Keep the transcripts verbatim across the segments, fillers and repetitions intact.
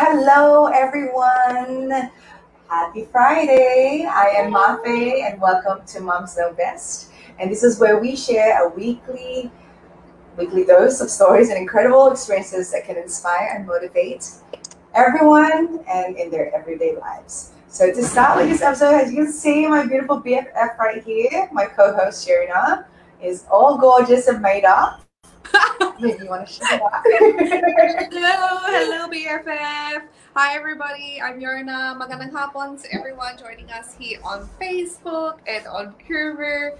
Hello, everyone. Happy Friday. I am Mafe, and welcome to Moms Know Best. And this is where we share a weekly, weekly dose of stories and incredible experiences that can inspire and motivate everyone and in their everyday lives. So to start with this episode, as you can see, my beautiful B F F right here, my co-host Sharina, is all gorgeous and made up. Maybe you want to share that. Hello, hello B F F. Hi everybody, I'm Yorna. Magandang hapon to everyone joining us here on Facebook and on Kumu.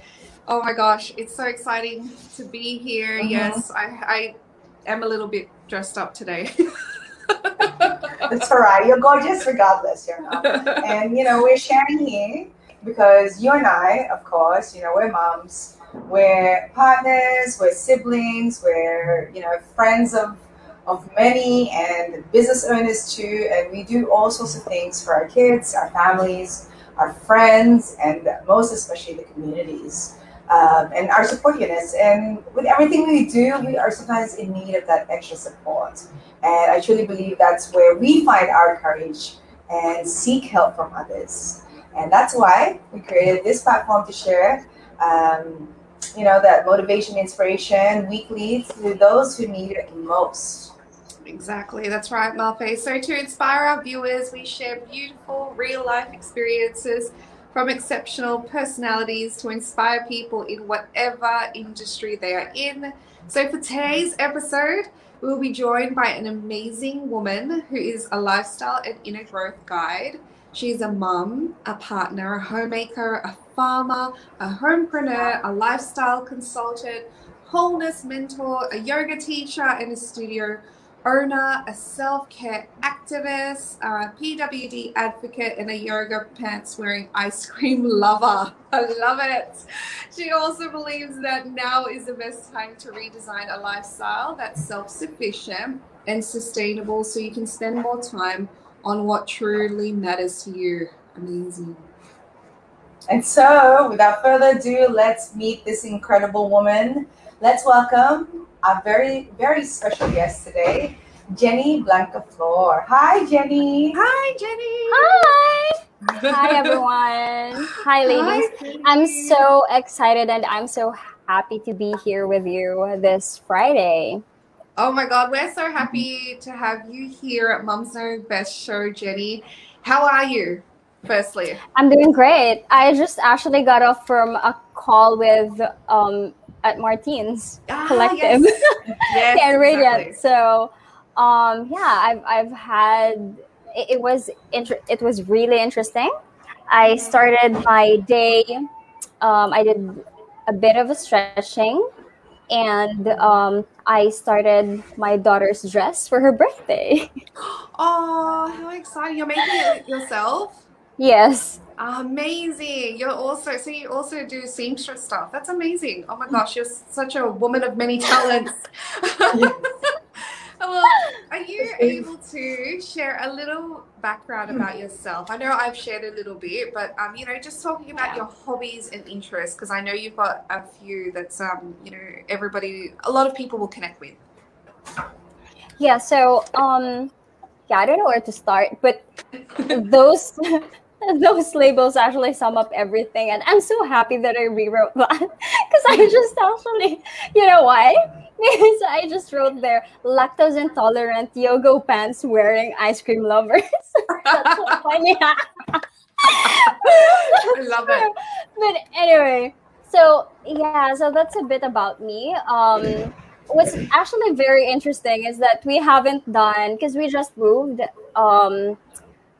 Oh my gosh, it's so exciting to be here. Mm-hmm. Yes, I, I am a little bit dressed up today. That's all right. You're gorgeous regardless, Yorna. And, you know, we're sharing here because you and I, of course, you know, we're moms, we're partners, we're siblings, we're, you know, friends of, of many and business owners too. And we do all sorts of things for our kids, our families, our friends, and most especially the communities um, and our support units. And with everything we do, we are sometimes in need of that extra support. And I truly believe that's where we find our courage and seek help from others. And that's why we created this platform to share, um, you know, that motivation, inspiration weekly to those who need it most. Exactly. That's right, Mafe. So to inspire our viewers, we share beautiful real-life experiences from exceptional personalities to inspire people in whatever industry they are in. So for today's episode, we'll be joined by an amazing woman who is a lifestyle and inner growth guide. She's a mum, a partner, a homemaker, a farmer, a homepreneur, a lifestyle consultant, wholeness mentor, a yoga teacher, and a studio owner, a self-care activist, a P W D advocate, and a yoga pants-wearing ice cream lover. I love it. She also believes that now is the best time to redesign a lifestyle that's self-sufficient and sustainable so you can spend more time on what truly matters to you. Amazing. And so, without further ado, let's meet this incredible woman. Let's welcome our very, very special guest today, Jenny Blancaflor. Hi, Jenny. Hi, Jenny. Hi. Hi, everyone. Hi, ladies. Hi, I'm so excited and I'm so happy to be here with you this Friday. Oh, my God. We're so happy to have you here at Moms Know Best Show, Jenny. How are you? Firstly, I'm doing great. I just actually got off from a call with um at Martine's ah, collective. Yes. Yes, and Radiant. Exactly. So um yeah, I've I've had it, it was inter- it was really interesting. I started my day, um I did a bit of a stretching, and um I started my daughter's dress for her birthday. Oh, how exciting. You're making it yourself? Yes. Amazing. You're also, so you also do seamstress stuff. That's amazing. Oh my gosh, you're such a woman of many talents. Yes. Well, are you able to share a little background about yourself? I know I've shared a little bit, but, um, you know, just talking about your hobbies and interests, because I know you've got a few that's, um, you know, everybody, a lot of people will connect with. Yeah, so, um, yeah, I don't know where to start, but those... Those labels actually sum up everything, and I'm so happy that I rewrote that because I just actually, you know why? Because I just wrote there, lactose intolerant, yoga pants wearing ice cream lovers. That's so funny. I love it. But anyway, so yeah, so that's a bit about me. Um, what's actually very interesting is that we haven't done, because we just moved, um,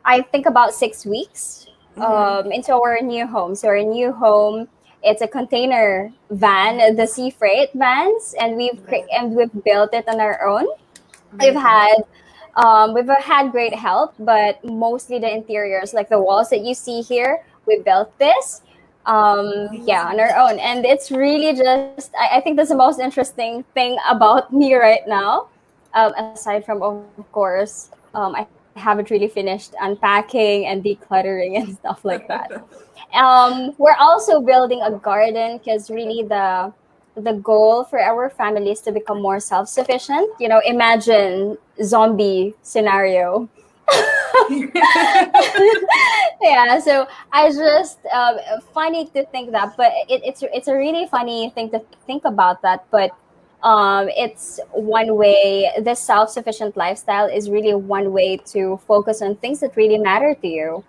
I think about six weeks um, mm-hmm. into our new home. So our new home, it's a container van, the sea freight vans, and we've cre- and we've built it on our own. Mm-hmm. We've had um, we've had great help, but mostly the interiors, like the walls that you see here, we built this, um, yeah, on our own. And it's really just, I, I think that's the most interesting thing about me right now, um, aside from, of course, um, I. haven't really finished unpacking and decluttering and stuff like that. Um, we're also building a garden because really the the goal for our family is to become more self-sufficient. You know, imagine zombie scenario. Yeah, so I just um, funny to think that, but it, it's it's a really funny thing to think about that. But um, it's one way. This self-sufficient lifestyle is really one way to focus on things that really matter to you.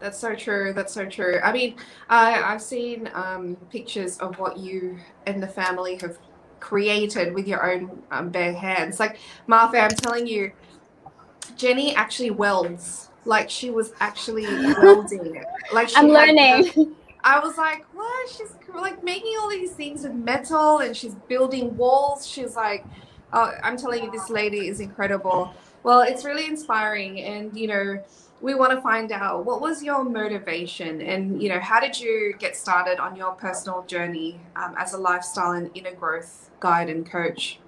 That's so true. That's so true. I mean, I, I've seen um, pictures of what you and the family have created with your own um, bare hands. Like, Mafe, I'm telling you, Jenny actually welds. Like, she was actually welding. Like, she I'm learning. Her, I was like, what? She's like making all these things with metal, and she's building walls. She's like, oh, I'm telling you, this lady is incredible. Well, it's really inspiring, and you know, we want to find out what was your motivation, and you know, how did you get started on your personal journey um, as a lifestyle and inner growth guide and coach?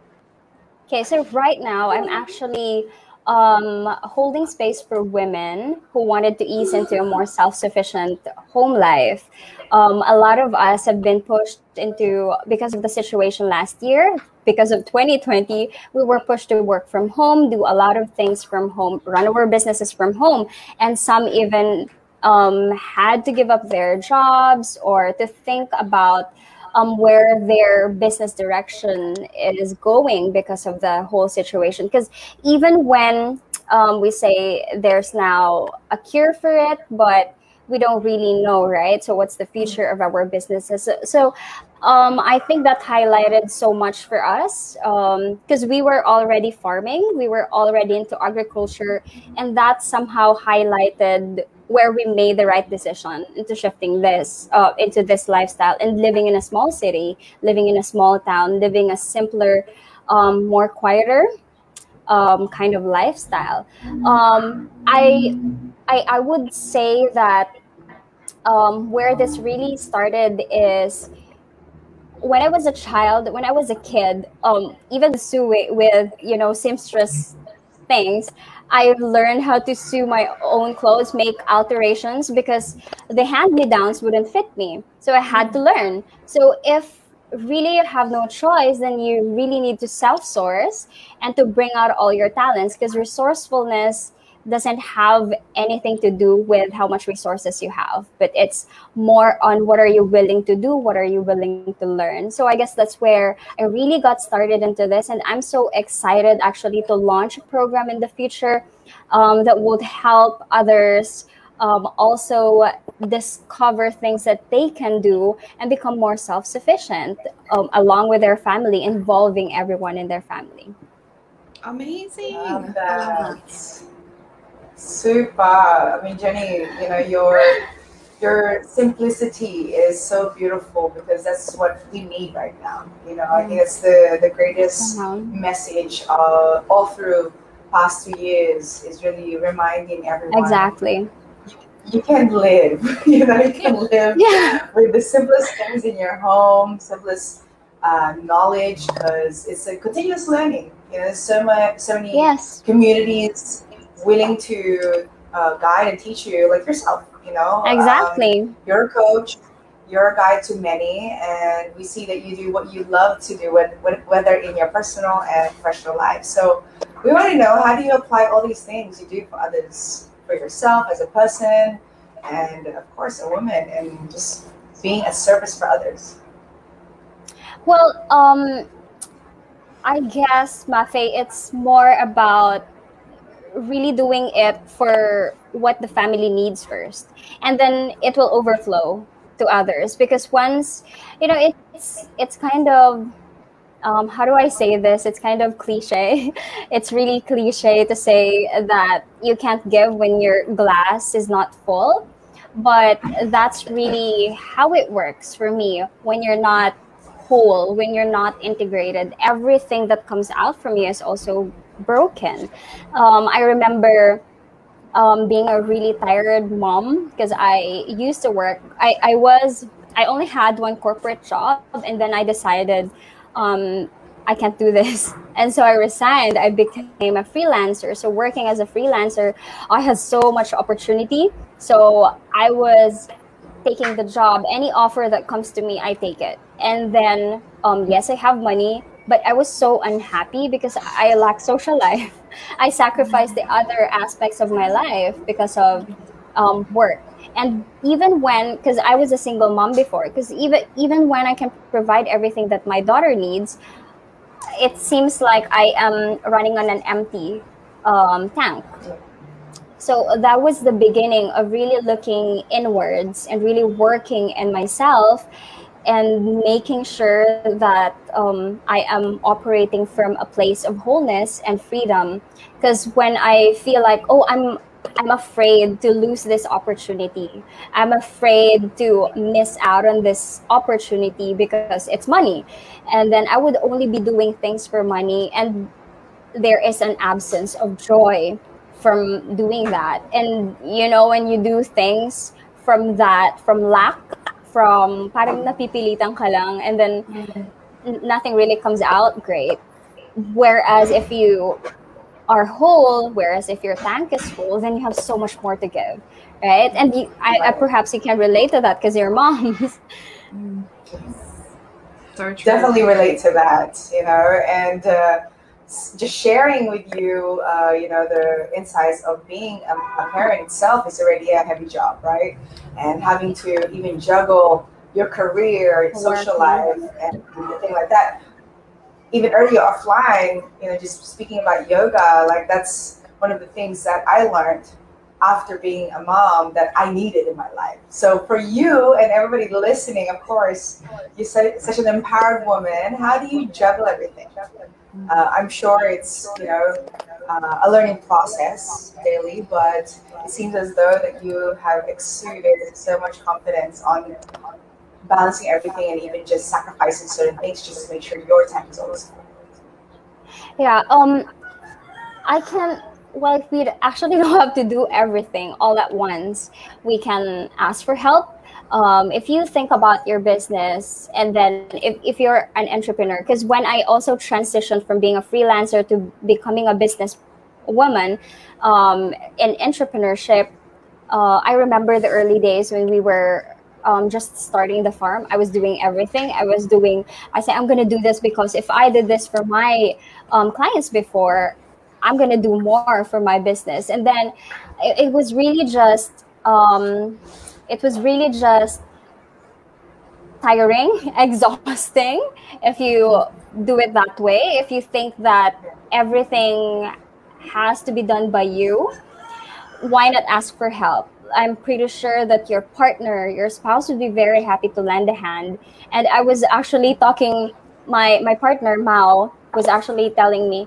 Okay, so right now I'm actually um, holding space for women who wanted to ease into a more self-sufficient home life. Um, a lot of us have been pushed into, because of the situation last year, because of twenty twenty, we were pushed to work from home, do a lot of things from home, run our businesses from home. And some even um, had to give up their jobs or to think about um, where their business direction is going because of the whole situation. Because even when um, we say there's now a cure for it, but we don't really know, right? So what's the future of our businesses? So, so um, I think that highlighted so much for us because um, we were already farming, we were already into agriculture, and that somehow highlighted where we made the right decision into shifting this uh, into this lifestyle and living in a small city, living in a small town, living a simpler, um, more quieter um, kind of lifestyle. Um, I, I, I would say that um, where this really started is when I was a child, when I was a kid, um, even sew with, you know, seamstress things, I learned how to sew my own clothes, make alterations because the hand-me-downs wouldn't fit me. So I had to learn. So if really you have no choice, then you really need to self-source and to bring out all your talents, because resourcefulness doesn't have anything to do with how much resources you have, but it's more on what are you willing to do, what are you willing to learn. So I guess that's where I really got started into this, and I'm so excited actually to launch a program in the future um, that would help others um, also discover things that they can do and become more self-sufficient um, along with their family, involving everyone in their family. Amazing. I love that. I love that. Super. I mean, Jenny, you know, your your simplicity is so beautiful because that's what we need right now. You know, I think it's the, the greatest mm-hmm. message uh, all through past two years is really reminding everyone. Exactly. You can live, you know, you can live yeah. with the simplest things in your home, simplest uh, knowledge, because it's a continuous learning. You know, so much, so many yes. communities willing to uh, guide and teach you, like yourself, you know. Exactly. Um, you're a coach, you're a guide to many, and we see that you do what you love to do, when, when, whether in your personal and professional life. So we want to know, how do you apply all these things you do for others, for yourself as a person, and of course a woman, and just being a service for others? Well, um, I guess, Mafe, it's more about really doing it for what the family needs first, and then it will overflow to others, because once, you know, it's it's kind of um how do I say this, it's kind of cliche it's really cliche to say that you can't give when your glass is not full, but that's really how it works for me. When you're not whole, when you're not integrated, everything that comes out from you is also broken. Um, I remember um, being a really tired mom because I used to work. I, I was I only had one corporate job, and then I decided um, I can't do this, and so I resigned. I became a freelancer. So working as a freelancer, I had so much opportunity. So I was taking the job, any offer that comes to me, I take it. And then um, yes, I have money. But I was so unhappy because I lack social life. I sacrificed the other aspects of my life because of um, work. And even when, because I was a single mom before, because even even when I can provide everything that my daughter needs, it seems like I am running on an empty um, tank. So that was the beginning of really looking inwards and really working in myself and making sure that um, I am operating from a place of wholeness and freedom. Because when I feel like, oh, I'm I'm afraid to lose this opportunity. I'm afraid to miss out on this opportunity because it's money. And then I would only be doing things for money. And there is an absence of joy from doing that. And, you know, when you do things from that, from lack, from parang napipilitan ka lang, and then nothing really comes out great. Whereas if you are whole, whereas if your tank is full, then you have so much more to give, right? And you, I, I perhaps you can relate to that because you're moms. So true. Definitely relate to that, you know, and uh, just sharing with you, uh, you know, the insights of being a, a parent itself is already a heavy job, right? And having to even juggle your career, social life, and things like that. Even earlier offline, you know, just speaking about yoga, like that's one of the things that I learned after being a mom that I needed in my life. So for you and everybody listening, of course, you're such an empowered woman. How do you juggle everything? Uh, I'm sure it's, you know, uh, a learning process daily, but it seems as though that you have exuded so much confidence on balancing everything and even just sacrificing certain things just to make sure your time is always full. Yeah, um, I can, well, we actually don't have to do everything all at once. We can ask for help. Um, if you think about your business, and then if, if you're an entrepreneur, because when I also transitioned from being a freelancer to becoming a business woman um, in entrepreneurship, uh, I remember the early days when we were Um, just starting the farm. I was doing everything. I was doing, I said, I'm going to do this because if I did this for my um, clients before, I'm going to do more for my business. And then it, it was really just, um, it was really just tiring, exhausting, if you do it that way. If you think that everything has to be done by you, why not ask for help? I'm pretty sure that your partner, your spouse would be very happy to lend a hand. And I was actually talking, my, my partner, Mao, was actually telling me,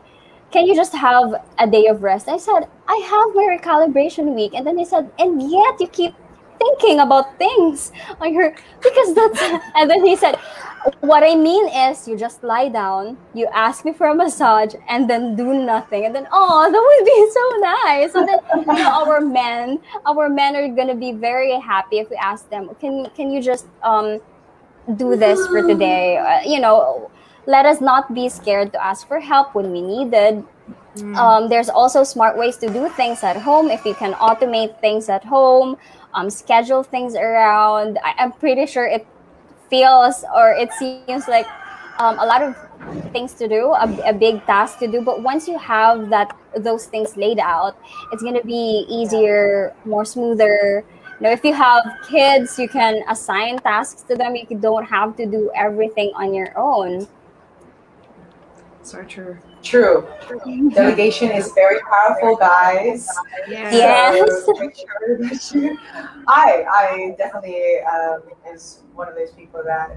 can you just have a day of rest? I said, I have my recalibration week. And then he said, and yet you keep thinking about things on your, because that's, and then he said, what I mean is you just lie down, you ask me for a massage, and then do nothing. And then, oh, that would be so nice. And then, you know, our men, our men are going to be very happy if we ask them, can, can you just um, do this for today? Uh, you know, let us not be scared to ask for help when we need it. Mm. Um, there's also smart ways to do things at home. If you can automate things at home, um, schedule things around. I, I'm pretty sure it feels or it seems like um, a lot of things to do, a, a big task to do. But once you have that, those things laid out, it's going to be easier, more smoother. You know, if you have kids, you can assign tasks to them. You don't have to do everything on your own. So true. True. Delegation is very powerful, guys. Yes. So make sure that you, I, I definitely um, is one of those people that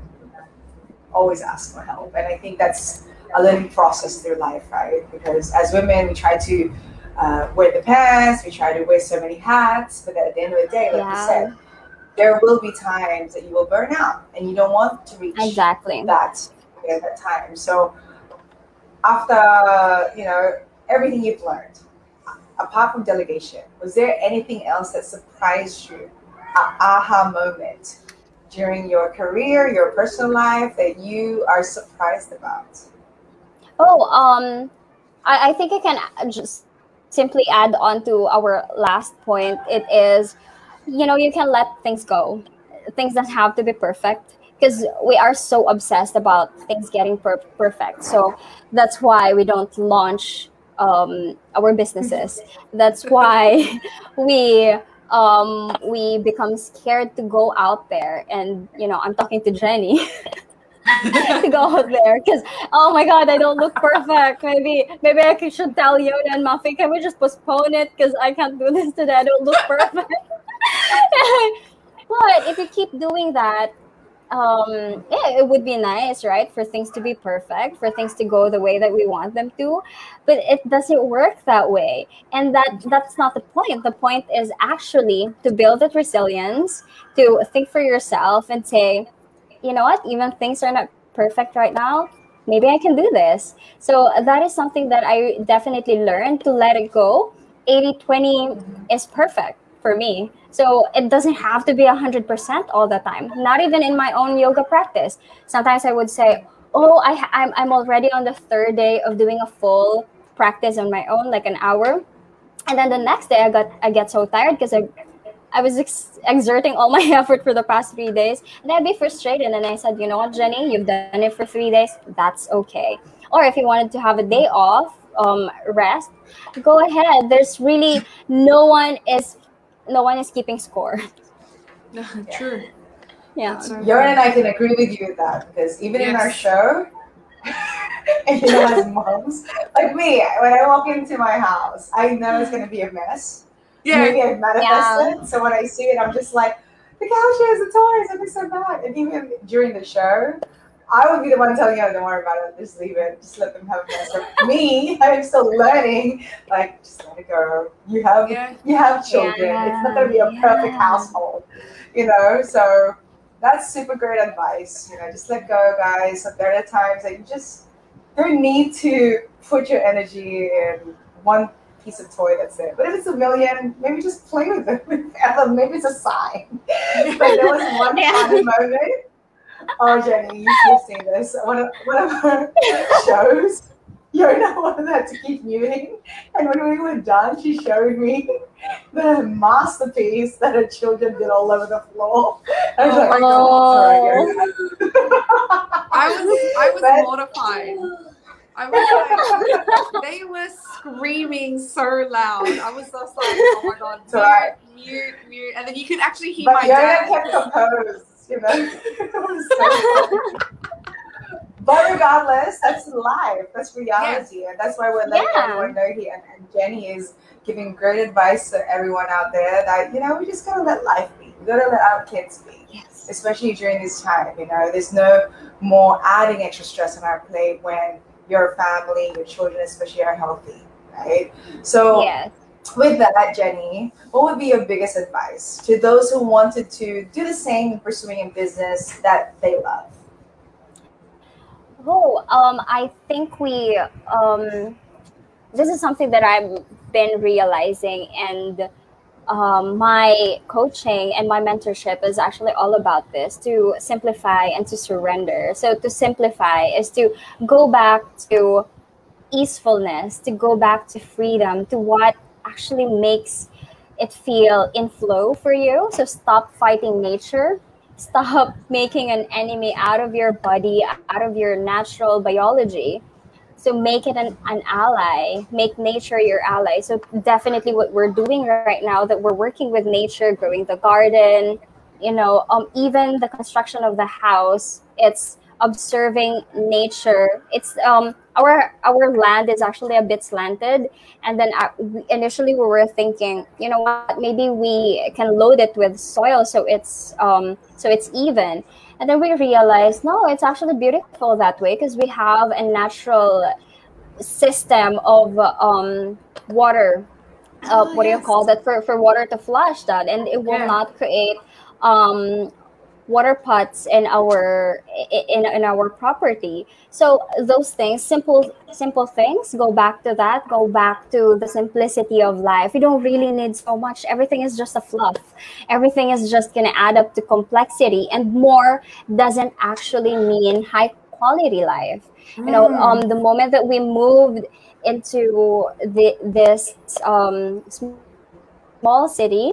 always ask for help. And I think that's a learning process through life, right? Because as women, we try to uh, wear the pants, we try to wear so many hats, but at the end of the day, like yeah. you said, there will be times that you will burn out and you don't want to reach exactly. that at that time. So after, you know, everything you've learned, apart from delegation, was there anything else that surprised you, an aha moment during your career, your personal life that you are surprised about? Oh, um, I, I think I can just simply add on to our last point. It is, you know, you can let things go, things that have to be perfect. because we are so obsessed about things getting per- perfect. So that's why we don't launch um, our businesses. That's why we um, we become scared to go out there. And, you know, I'm talking to Jenny. to go out there because oh my god, I don't look perfect. Maybe maybe I should tell Yorna and Mafe, can we just postpone it because I can't do this today. I don't look perfect. But if you keep doing that, um, yeah, it would be nice, right? For things to be perfect, for things to go the way that we want them to, but it doesn't work that way. And that that's not the point. The point is actually to build that resilience, to think for yourself and say, you know what, even things are not perfect right now, maybe I can do this. So that is something that I definitely learned to let it go. eighty twenty is perfect for me. So it doesn't have to be one hundred percent all the time. Not even in my own yoga practice. Sometimes I would say, oh, I, I'm, I'm already on the third day of doing a full practice on my own, like an hour. And then the next day I got I get so tired because I I was ex- exerting all my effort for the past three days. And I'd be frustrated. And I said, you know what, Jenny, you've done it for three days. That's okay. Or if you wanted to have a day off, um, rest, go ahead. There's really no one is no one is keeping score. True. Yeah. Yorna and I can agree with you with that. Because even yes. in our show, and you know, as moms, like me, when I walk into my house, I know it's going to be a mess. Yeah. Maybe I've manifested. Yeah. So when I see it, I'm just like, the couch is the toys. It'd be so bad. And even during the show, I would be the one telling you, oh, don't worry about it. Just leave it. Just let them have a mess. So me, I'm still learning. Like, just let it go. You have, yeah. you have children. Yeah. It's not going to be a yeah. perfect household, you know. So that's super great advice. You know, just let go, guys. So there are times that you just don't need to put your energy in one piece of toy, that's it. But if it's a million, maybe just play with it. Maybe it's a sign. But there was one yeah. moment. Oh, Jenny, you should have seen this. One of, one of her shows, Yorna wanted her to keep muting. And when we were done, she showed me the masterpiece that her children did all over the floor. I was oh, like, oh, sorry, Yorna. I was, I was but, mortified. I was like, they were screaming so loud. I was just like, oh my god, mute, right. mute, mute. And then you could actually hear but my dad. But Yorna kept composed, you know. It was so but regardless, that's life. That's reality. Yeah. And that's why we're letting yeah. everyone know here. And, and Jenny is giving great advice to everyone out there that, you know, we just got to let life be. We got to let our kids be. Yes. Especially during this time, you know. There's no more adding extra stress on our plate when your family, your children, especially, are healthy, right? So yes. with that, Jenny, what would be your biggest advice to those who wanted to do the same in pursuing a business that they love? Oh, um, I think we, um, this is something that I've been realizing, and um, my coaching and my mentorship is actually all about this, to simplify and to surrender. So to simplify is to go back to easefulness, to go back to freedom, to what actually makes it feel in flow for you. So stop fighting nature, stop making an enemy out of your body, out of your natural biology. So make it an, an ally, make nature your ally. So definitely what we're doing right now, that we're working with nature, growing the garden, you know, um, even the construction of the house, it's observing nature. It's um, our our land is actually a bit slanted. And then initially we were thinking, you know what, maybe we can load it with soil so it's um, so it's even. And then we realized, no, it's actually beautiful that way because we have a natural system of um, water. Uh, oh, what yes. do you call that? For, for water to flush that. And it will yeah. not create um, water pots in our in, in our property. So those things, simple simple things, go back to that. Go back to the simplicity of life. You don't really need so much. Everything is just a fluff. Everything is just going to add up to complexity, and more doesn't actually mean high quality life. Mm. You know, um, the moment that we moved into the, this um, small city,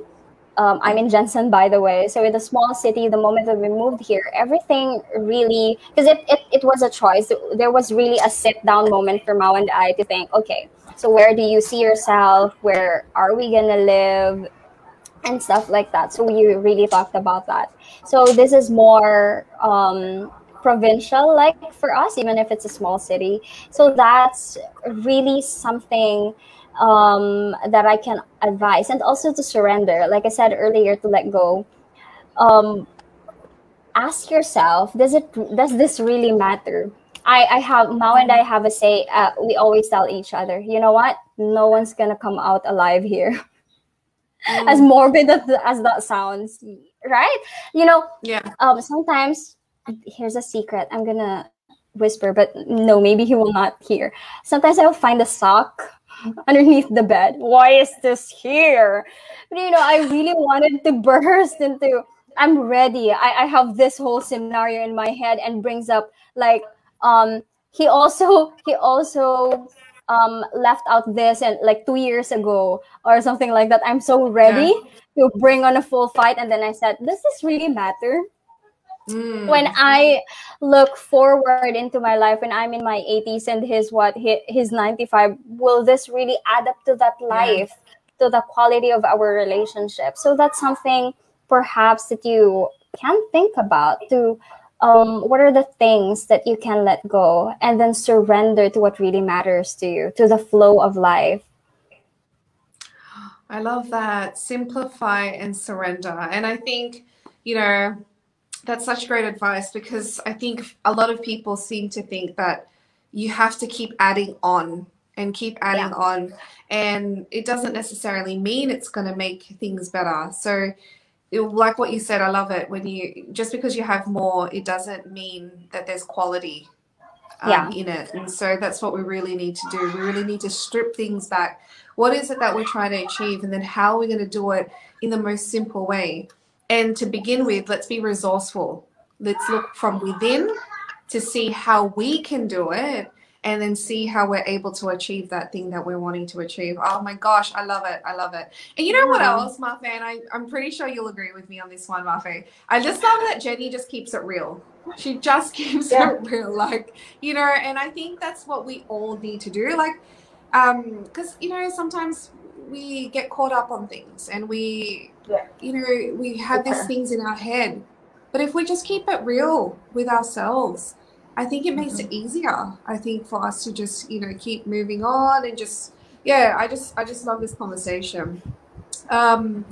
Um, I'm in Jensen, by the way. So in a small city, the moment that we moved here, everything really, because it, it, it was a choice. There was really a sit-down moment for Mao and I to think, okay, so where do you see yourself? Where are we going to live? And stuff like that. So we really talked about that. So this is more um, provincial, like for us, even if it's a small city. So that's really something um that I can advise, and also to surrender, like I said earlier, to let go. Um ask yourself, does it does this really matter? I I have Mao and I have a say, uh, we always tell each other, you know what, no one's gonna come out alive here. Mm. As morbid as, as that sounds, right? You know, yeah. Um sometimes, here's a secret I'm gonna whisper, but no, maybe he will not hear. Sometimes I'll find a sock underneath the bed. Why is this here? But you know, I really wanted to burst into, I'm ready. I, I have this whole scenario in my head, and brings up like um he also he also um left out this and like two years ago or something like that. I'm so ready yeah. to bring on a full fight, and then I said, does this really matter? Mm. When I look forward into my life, when I'm in my eighties and his what his ninety-five, will this really add up to that life, yeah. to the quality of our relationship? So that's something perhaps that you can think about, to um, what are the things that you can let go, and then surrender to what really matters to you, to the flow of life. I love that. Simplify and surrender. And I think, you know, that's such great advice, because I think a lot of people seem to think that you have to keep adding on and keep adding yeah. on, and it doesn't necessarily mean it's going to make things better. So it, like what you said, I love it. When you, just because you have more, it doesn't mean that there's quality um, yeah. in it. And so that's what we really need to do. We really need to strip things back. What is it that we're trying to achieve, and then how are we going to do it in the most simple way? And to begin with, let's be resourceful. Let's look from within to see how we can do it, and then see how we're able to achieve that thing that we're wanting to achieve. Oh my gosh, I love it. I love it. And you know what else, Mafe? And I, I'm pretty sure you'll agree with me on this one, Mafe. I just love that Jenny just keeps it real. She just keeps yeah. it real. Like, you know, and I think that's what we all need to do. Like, um, because, you know, sometimes we get caught up on things, and we, yeah. you know, we have okay. these things in our head. But if we just keep it real with ourselves, I think it makes mm-hmm. it easier, I think, for us to just, you know, keep moving on and just, yeah, I just, I just love this conversation. Um,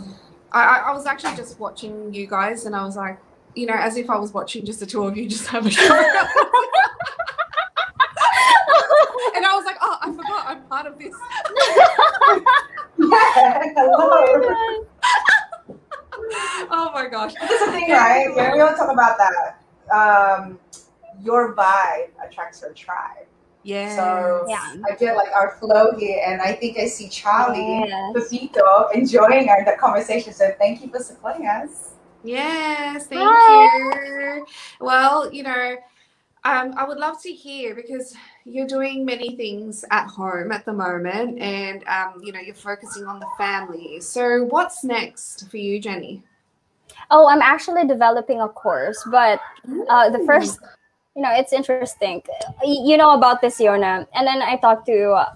I, I was actually just watching you guys, and I was like, you know, as if I was watching just the two of you just have a show. And I was like, oh, I forgot I'm part of this. Yeah, hello. Oh my gosh. This is the thing, right? Yeah. We all talk about that. Um, your vibe attracts your tribe. Yeah. So yeah. I feel like our flow here, and I think I see Charlie, yes. Pepito, enjoying our the conversation. So thank you for supporting us. Yes, thank Hi. you. Well, you know, Um, I would love to hear, because you're doing many things at home at the moment, and, um, you know, you're focusing on the family. So what's next for you, Jenny? Oh, I'm actually developing a course, but uh, the first, you know, it's interesting. You know about this, Yorna. And then I talked to uh,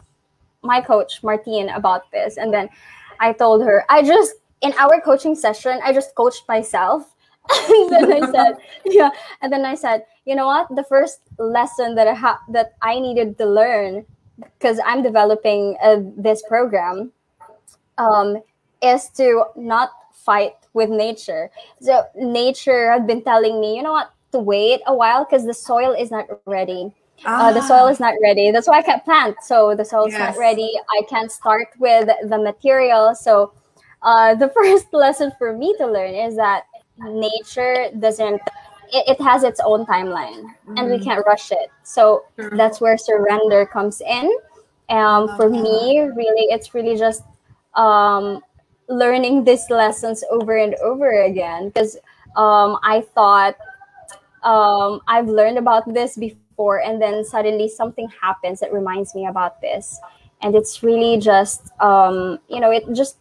my coach, Martine, about this. And then I told her, I just, in our coaching session, I just coached myself. And then I said, yeah. And then I said, you know what? The first lesson that I ha- that I needed to learn, because I'm developing uh, this program, um, is to not fight with nature. So nature had been telling me, you know what, to wait a while, because the soil is not ready. Ah. Uh, the soil is not ready. That's why I can't plant. So the soil is yes. not ready. I can't start with the material. So uh, the first lesson for me to learn is that nature doesn't, it, it has its own timeline, mm. and we can't rush it. So sure. that's where surrender comes in. Um, for okay. me, really, it's really just um, learning these lessons over and over again, because um, I thought um, I've learned about this before, and then suddenly something happens that reminds me about this. And it's really just, um, you know, it just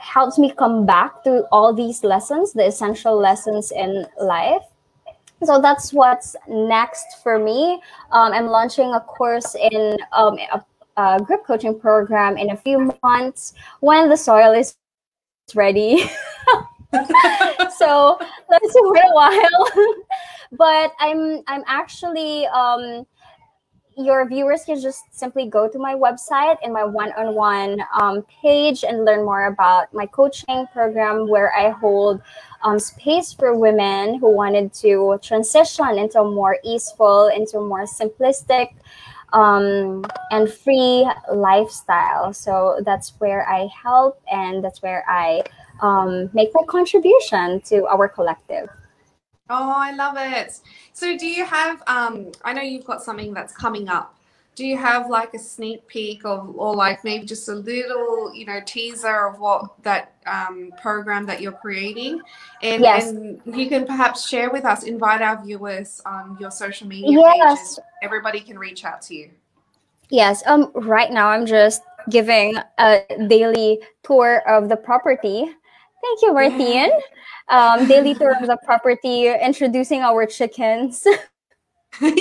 helps me come back to all these lessons, the essential lessons in life. So that's what's next for me. Um, I'm launching a course in um, a, a group coaching program in a few months when the soil is ready. So let's wait a while. But I'm I'm actually, um, your viewers can just simply go to my website and my one-on-one um, page and learn more about my coaching program, where I hold um, space for women who wanted to transition into a more easeful, into a more simplistic um, and free lifestyle. So that's where I help, and that's where I um, make my contribution to our collective. Oh, I love it. So do you have, um, I know you've got something that's coming up. Do you have like a sneak peek of, or like maybe just a little, you know, teaser of what that um, program that you're creating? And, yes. and you can perhaps share with us, invite our viewers on your social media yes. pages. Everybody can reach out to you. Yes. Um. Right now I'm just giving a daily tour of the property. Thank you, Martine. Um, daily tour of the property, introducing our chickens. um,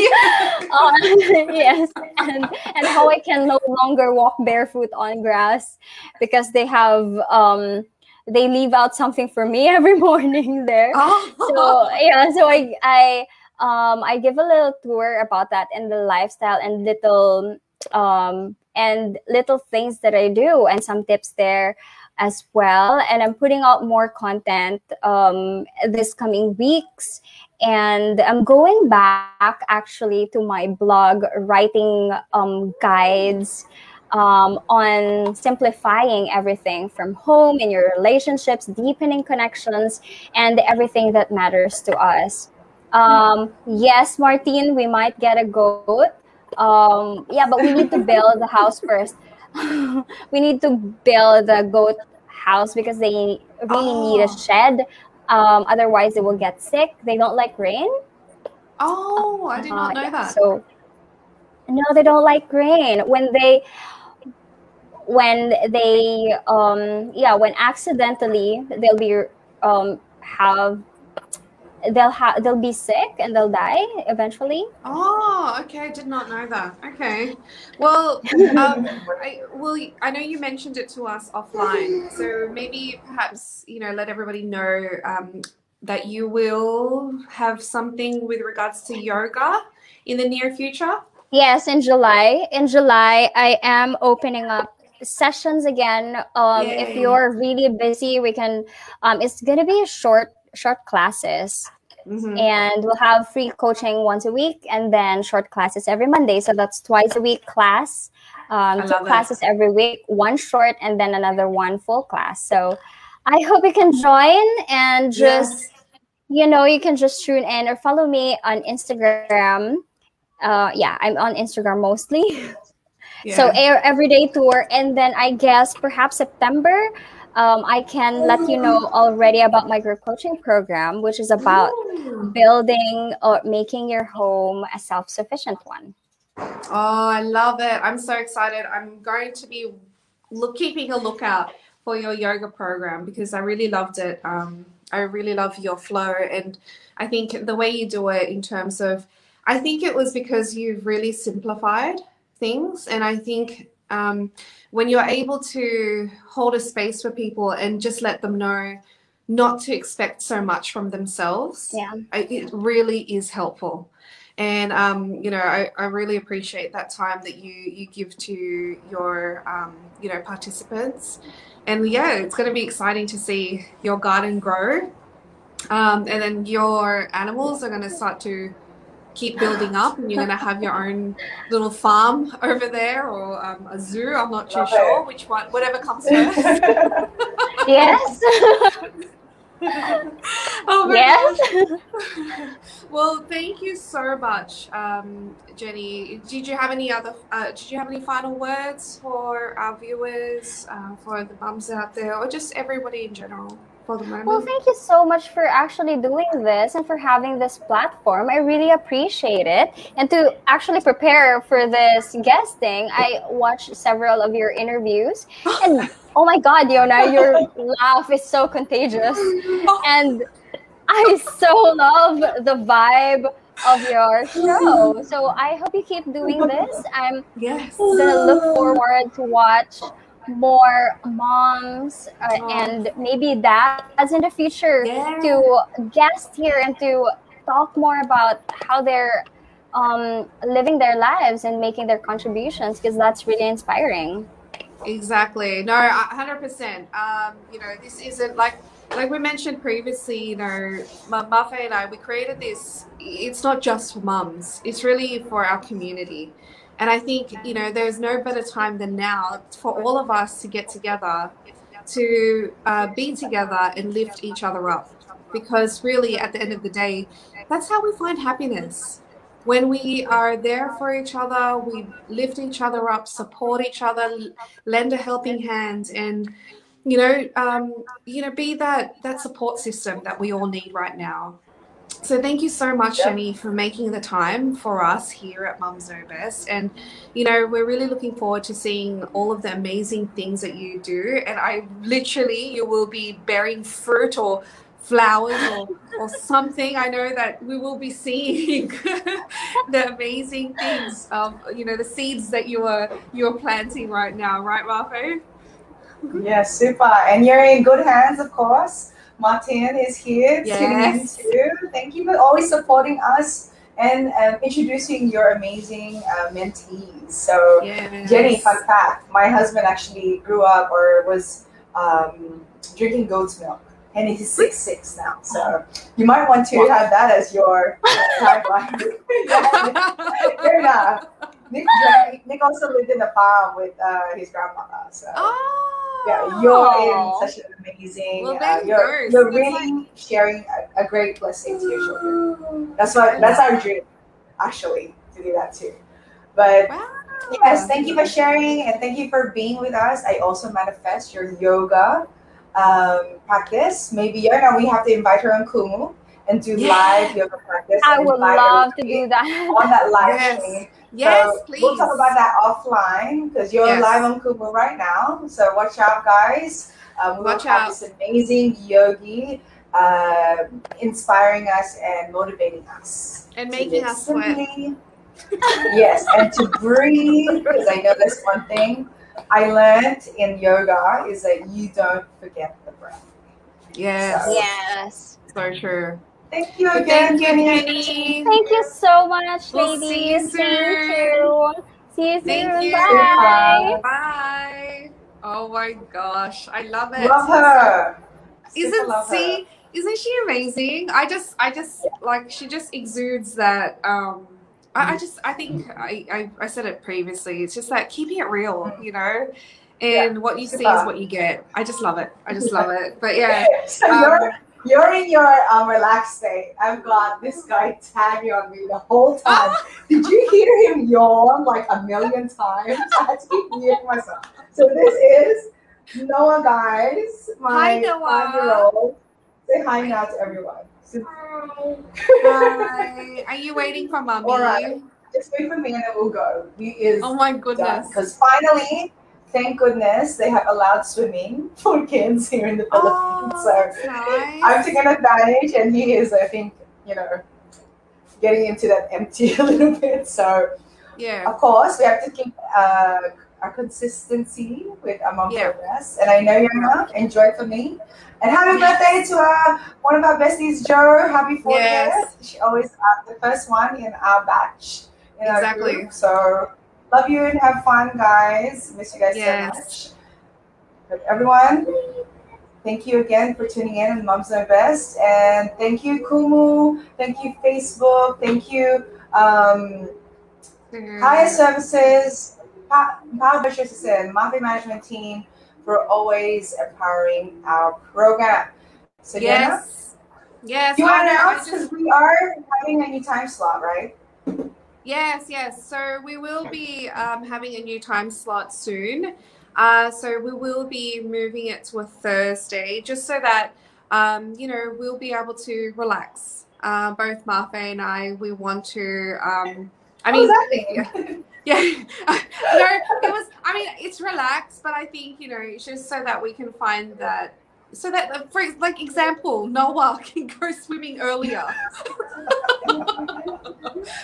yes, and, and how I can no longer walk barefoot on grass because they have um, they leave out something for me every morning there. Oh. So yeah, so I I um, I give a little tour about that and the lifestyle and little um, and little things that I do and some tips there as well. And I'm putting out more content um, this coming weeks. And I'm going back actually to my blog, writing um, guides um, on simplifying everything from home, in your relationships, deepening connections, and everything that matters to us. Um, yes, Martine, we might get a goat. Um, yeah, but we need to build the house first. We need to build a goat house because they really oh. need a shed. Um, otherwise, they will get sick. They don't like rain. Oh, I did not uh, know yeah. that. So, no, they don't like rain. When they, when they, um, yeah, when accidentally they'll be um have. They'll have they'll be sick and they'll die eventually. Oh, okay. I did not know that. Okay. Well, um, I, well, I know you mentioned it to us offline, so maybe perhaps you know let everybody know um, that you will have something with regards to yoga in the near future. Yes, in July. In July, I am opening up sessions again. Um, if you're really busy, we can. Um, it's gonna be a short. short classes mm-hmm. and we'll have free coaching once a week and then short classes every Monday, so that's twice a week class, um two classes every week, one short and then another one full class. So I hope you can join and just yeah. you know you can just tune in or follow me on Instagram. Uh yeah, I'm on Instagram mostly. yeah. So air everyday tour, and then I guess perhaps September Um, I can let you know already about my group coaching program, which is about Ooh. building or making your home a self-sufficient one. Oh, I love it. I'm so excited. I'm going to be look, keeping a lookout for your yoga program because I really loved it. Um, I really love your flow. And I think the way you do it in terms of, I think it was because you've really simplified things. And I think Um, when you're able to hold a space for people and just let them know not to expect so much from themselves, yeah. it, it really is helpful. And, um, you know, I, I really appreciate that time that you, you give to your, um, you know, participants. And, yeah, it's going to be exciting to see your garden grow. Um, and then your animals are going to start to keep building up, and you're going to have your own little farm over there, or um, a zoo. I'm not too sure which one, whatever comes first. Yes. oh my yes. gosh. Well, thank you so much, um, Jenny. Did you have any other? Uh, did you have any final words for our viewers, uh, for the mums out there, or just everybody in general? for the moment. Well, thank you so much for actually doing this and for having this platform. I really appreciate it. And to actually prepare for this guesting, I watched several of your interviews. And oh my God, Yorna, your laugh is so contagious. And I so love the vibe of your show. So I hope you keep doing this. I'm yes. gonna look forward to watch more moms uh, oh. and maybe dads in the future yeah. to guest here and to talk more about how they're um, living their lives and making their contributions, because that's really inspiring. Exactly. No, one hundred percent. Um, you know, this isn't like, like we mentioned previously, you know, Mafe and I, we created this. It's not just for mums. It's really for our community. And I think, you know, there's no better time than now for all of us to get together, to uh, be together and lift each other up. Because really, at the end of the day, that's how we find happiness. When we are there for each other, we lift each other up, support each other, lend a helping hand, and, you know, um, you know, be that, that support system that we all need right now. So thank you so much, Jenny, for making the time for us here at Moms Know Best. And, you know, we're really looking forward to seeing all of the amazing things that you do. And I literally, you will be bearing fruit or flowers or, or something. I know that we will be seeing the amazing things of, you know, the seeds that you are, you're planting right now. Right, Marfo? Yes, super. And you're in good hands, of course. Martine is here, yes. tuning in too. Thank you for always supporting us and um, introducing your amazing uh, mentees. So yes. Jenny, fun fact, my husband actually grew up or was um, drinking goat's milk, and he's six six now. So you might want to wow. have that as your timeline. Fair enough. Nick, Nick also lived in the farm with uh, his grandmother. So. Oh. Yeah, you're Aww. In such an amazing, well, uh, you're, you're really like... sharing a, a great blessing to your children. That's what, that's our dream, actually, to do that too. But wow. yes, thank you for sharing and thank you for being with us. I also manifest your yoga um, practice. Maybe Yorna, we have to invite her on Kumu and do live yoga practice. I would love to do that. On that live yes. stream. Yes, so please. We'll talk about that offline because you're yes. live on Kumu right now. So watch out, guys. Um, we watch will have out. This amazing yogi uh, inspiring us and motivating us. And making us sweat. Yes, and to breathe, because I know that's one thing I learned in yoga is that you don't forget the breath. Yes. So, yes. So true. Thank you again, Jenny. Thank you so much, we'll ladies. See you soon. See you soon. Thank you. Bye. Bye. Oh my gosh, I love it. Love her. Isn't love see? Her. Isn't she amazing? I just, I just like she just exudes that. Um, I, I just, I think I, I, I said it previously. It's just like keeping it real, you know. And yeah, what you see is what you get. I just love it. I just love it. But yeah. So um, you're You're in your um, relaxed state. I'm glad this guy tagged on me the whole time. Did you hear him yawn like a million times? I had to keep muting myself. So this is Noah, guys. My five-year-old. Say hi now to everyone. Hi. Are you waiting for mommy? All right. Just wait for me and then we'll go. He is oh my goodness. Because finally... Thank goodness they have allowed swimming for kids here in the Philippines. Oh, so nice. I've taken advantage, and he is, I think, you know, getting into that empty a little bit. So, yeah, of course, we have to keep uh, our consistency with our mom yeah. progress. And I know you're not. Enjoy for me. And happy birthday to our, one of our besties, Joe. Happy fortieth. Yes. She always uh, the first one in our batch. In exactly. Our group, so. Love you and have fun, guys. Miss you guys yes. so much. But everyone, thank you again for tuning in on Moms Know Best. And thank you, Kumu. Thank you, Facebook. Thank you, um, mm-hmm. Higher Services, Power Bushers, and Mafe Management Team for always empowering our program. So, yes. Jenna, yes. You want to announce because we are having a new time slot, right? Yes, yes. So we will be um, having a new time slot soon. Uh, so we will be moving it to a Thursday just so that um, you know, we'll be able to relax. Uh, both Mafe and I, we want to, um, I mean, oh, yeah, no, it was, I mean, it's relaxed, but I think, you know, it's just so that we can find that, so that, for like example, Noah can go swimming earlier.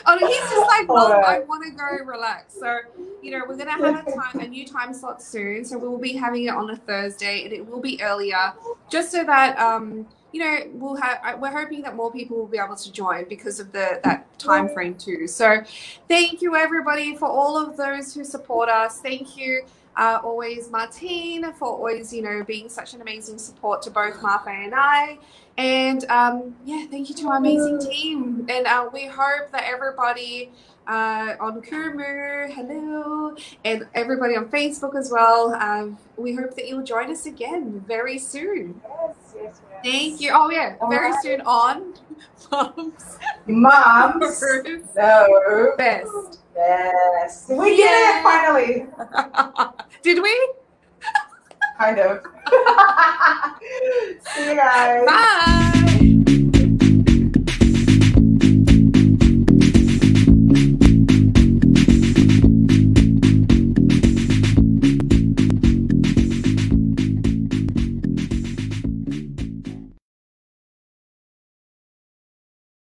Oh, he's just like, well, I want to go relax. So, you know, we're going to have a, time, a new time slot soon. So we will be having it on a Thursday, and it will be earlier, just so that, um, you know, we'll have, we're hoping that more people will be able to join because of the that time frame too. So thank you, everybody, for all of those who support us. Thank you uh, always, Martine, for always, you know, being such an amazing support to both Mafe and I. And, um, yeah, thank you to our amazing team. And uh, we hope that everybody uh, on Kumu, hello, and everybody on Facebook as well, um, we hope that you'll join us again very soon. Yes. Yes, yes. Thank you. Oh yeah, all very right. soon on Moms. Moms Know Best. Best. We Yay. did it finally. Did we? Kind of. See you guys. Bye.